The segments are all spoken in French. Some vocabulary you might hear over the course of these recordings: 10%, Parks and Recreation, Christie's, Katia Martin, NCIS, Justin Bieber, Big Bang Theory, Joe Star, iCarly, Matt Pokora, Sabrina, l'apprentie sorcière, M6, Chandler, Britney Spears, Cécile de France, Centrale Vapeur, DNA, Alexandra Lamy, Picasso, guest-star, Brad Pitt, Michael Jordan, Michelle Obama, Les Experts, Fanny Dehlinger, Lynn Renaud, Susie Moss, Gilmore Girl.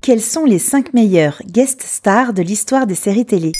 Quels sont les 5 meilleurs guest stars de l'histoire des séries télé ?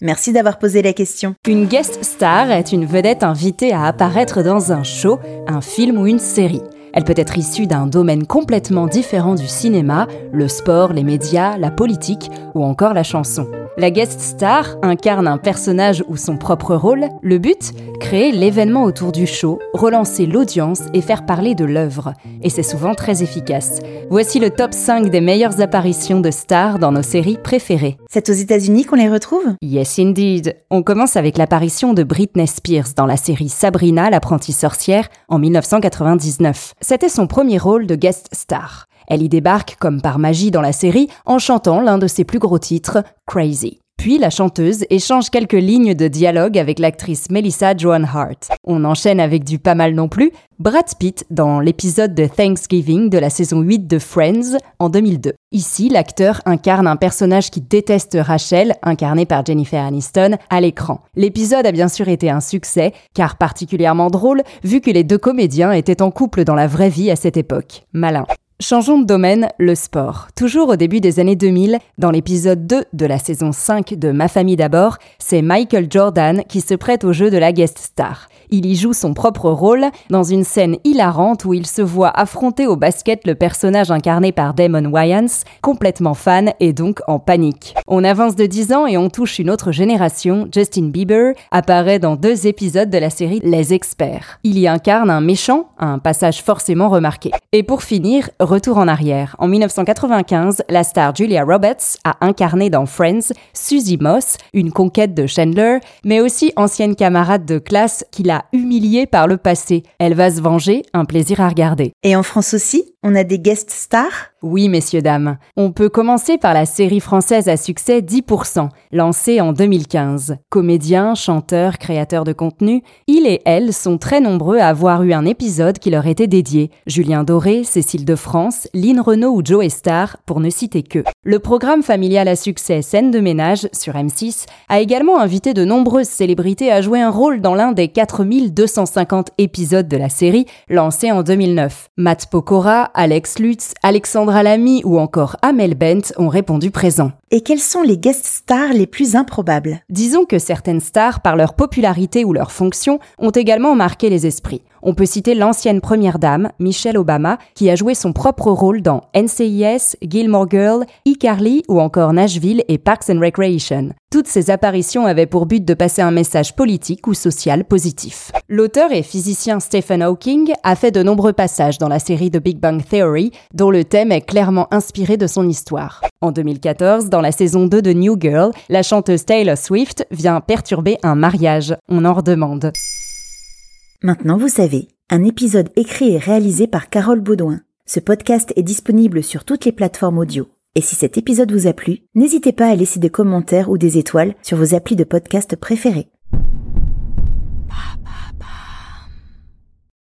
Merci d'avoir posé la question. Une guest star est une vedette invitée à apparaître dans un show, un film ou une série. Elle peut être issue d'un domaine complètement différent du cinéma, le sport, les médias, la politique ou encore la chanson. La guest star incarne un personnage ou son propre rôle. Le but ? Créer l'événement autour du show, relancer l'audience et faire parler de l'œuvre. Et c'est souvent très efficace. Voici le top 5 des meilleures apparitions de stars dans nos séries préférées. C'est aux États-Unis qu'on les retrouve ? Yes indeed. On commence avec l'apparition de Britney Spears dans la série Sabrina, l'apprentie sorcière en 1999. C'était son premier rôle de guest star. Elle y débarque comme par magie dans la série en chantant l'un de ses plus gros titres, Crazy. Puis la chanteuse échange quelques lignes de dialogue avec l'actrice Melissa Joan Hart. On enchaîne avec du pas mal non plus, Brad Pitt dans l'épisode de Thanksgiving de la saison 8 de Friends en 2002. Ici, l'acteur incarne un personnage qui déteste Rachel, incarnée par Jennifer Aniston, à l'écran. L'épisode a bien sûr été un succès, car particulièrement drôle, vu que les deux comédiens étaient en couple dans la vraie vie à cette époque. Malin. Changeons de domaine, le sport. Toujours au début des années 2000, dans l'épisode 2 de la saison 5 de Ma famille d'abord, c'est Michael Jordan qui se prête au jeu de la guest star. Il y joue son propre rôle dans une scène hilarante où il se voit affronter au basket le personnage incarné par Damon Wayans, complètement fan et donc en panique. On avance de 10 ans et on touche une autre génération. Justin Bieber apparaît dans 2 épisodes de la série Les Experts. Il y incarne un méchant, un passage forcément remarqué. Et pour finir, retour en arrière. En 1995, la star Julia Roberts a incarné dans Friends Susie Moss, une conquête de Chandler, mais aussi ancienne camarade de classe qui l'a humiliée par le passé. Elle va se venger, un plaisir à regarder. Et en France aussi, on a des guest stars ? Oui, messieurs, dames. On peut commencer par la série française à succès 10%, lancée en 2015. Comédiens, chanteurs, créateurs de contenu, ils et elles sont très nombreux à avoir eu un épisode qui leur était dédié. Julien Doré, Cécile de France, Lynn Renaud ou Joe Star, pour ne citer que. Le programme familial à succès Scène de ménage sur M6 a également invité de nombreuses célébrités à jouer un rôle dans l'un des 4250 épisodes de la série, lancée en 2009. Matt Pokora, Alex Lutz, Alexandra Lamy ou encore Amel Bent ont répondu présent. Et quels sont les guest stars les plus improbables ? Disons que certaines stars, par leur popularité ou leur fonction, ont également marqué les esprits. On peut citer l'ancienne première dame, Michelle Obama, qui a joué son propre rôle dans NCIS, Gilmore Girl, iCarly ou encore Nashville et Parks and Recreation. Toutes ces apparitions avaient pour but de passer un message politique ou social positif. L'auteur et physicien Stephen Hawking a fait de nombreux passages dans la série de Big Bang Theory, dont le thème est clairement inspiré de son histoire. En 2014, dans la saison 2 de New Girl, la chanteuse Taylor Swift vient perturber un mariage. On en redemande. Maintenant, vous savez, un épisode écrit et réalisé par Carole Baudouin. Ce podcast est disponible sur toutes les plateformes audio. Et si cet épisode vous a plu, n'hésitez pas à laisser des commentaires ou des étoiles sur vos applis de podcast préférés.